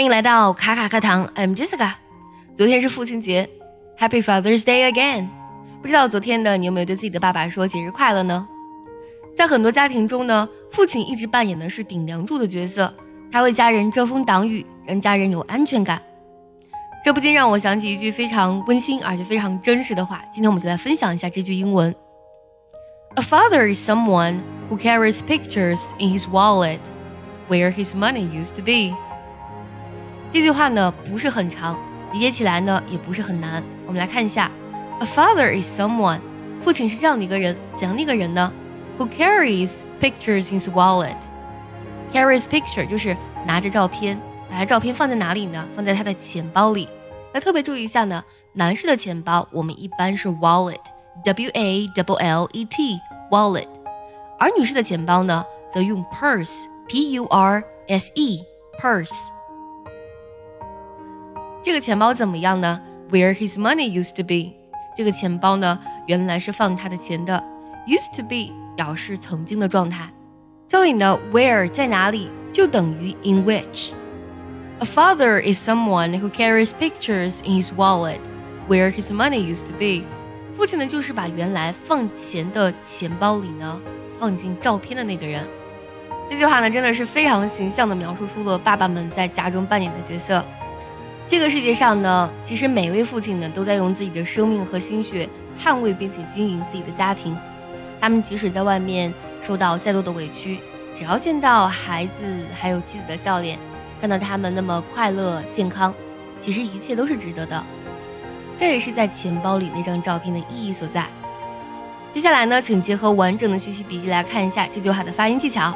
欢迎来到卡卡课堂 ，I'm Jessica。昨天是父亲节 ，Happy Father's Day again。不知道昨天的你有没有对自己的爸爸说节日快乐呢？在很多家庭中呢，父亲一直扮演的是顶梁柱的角色，他为家人遮风挡雨，让家人有安全感。这不禁让我想起一句非常温馨而且非常真实的话，今天我们就来分享一下这句英文。A father is someone who carries pictures in his wallet where his money used to be。 这句话呢不是很长，理解起来呢也不是很难，我们来看一下。 A father is someone， 父亲是这样的一个人，怎样的一个人呢？ Who carries pictures in his wallet。 Carries picture 就是拿着照片，把他照片放在哪里呢？放在他的钱包里。那特别注意一下呢，男士的钱包我们一般是 wallet， W-A-L-L-E-T， wallet。 而女士的钱包呢，则用 purse， P-U-R-S-E， purse。 这个钱包怎么样呢？ Where his money used to be。 这个钱包呢，原来是放他的钱的。 Used to be 表示曾经的状态。这里呢 where 在哪里，就等于 in which。A father is someone who carries pictures in his wallet where his money used to be。 父亲呢就是把原来放钱的钱包里呢放进照片的那个人。这句话呢真的是非常形象地描述出了爸爸们在家中扮演的角色。这个世界上呢，其实每位父亲呢都在用自己的生命和心血捍卫并且经营自己的家庭。他们即使在外面受到再多的委屈，只要见到孩子还有妻子的笑脸，看到他们那么快乐健康，其实一切都是值得的。这也是在钱包里那张照片的意义所在。接下来呢，请结合完整的学习笔记来看一下这句话的发音技巧。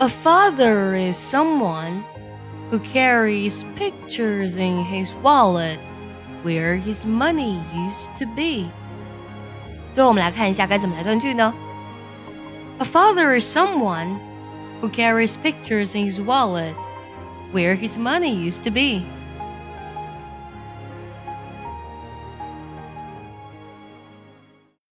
A father is someone who carries pictures in his wallet where his money used to be。 最后我们来看一下该怎么来断句呢？ A father is someone who carries pictures in his wallet where his money used to be.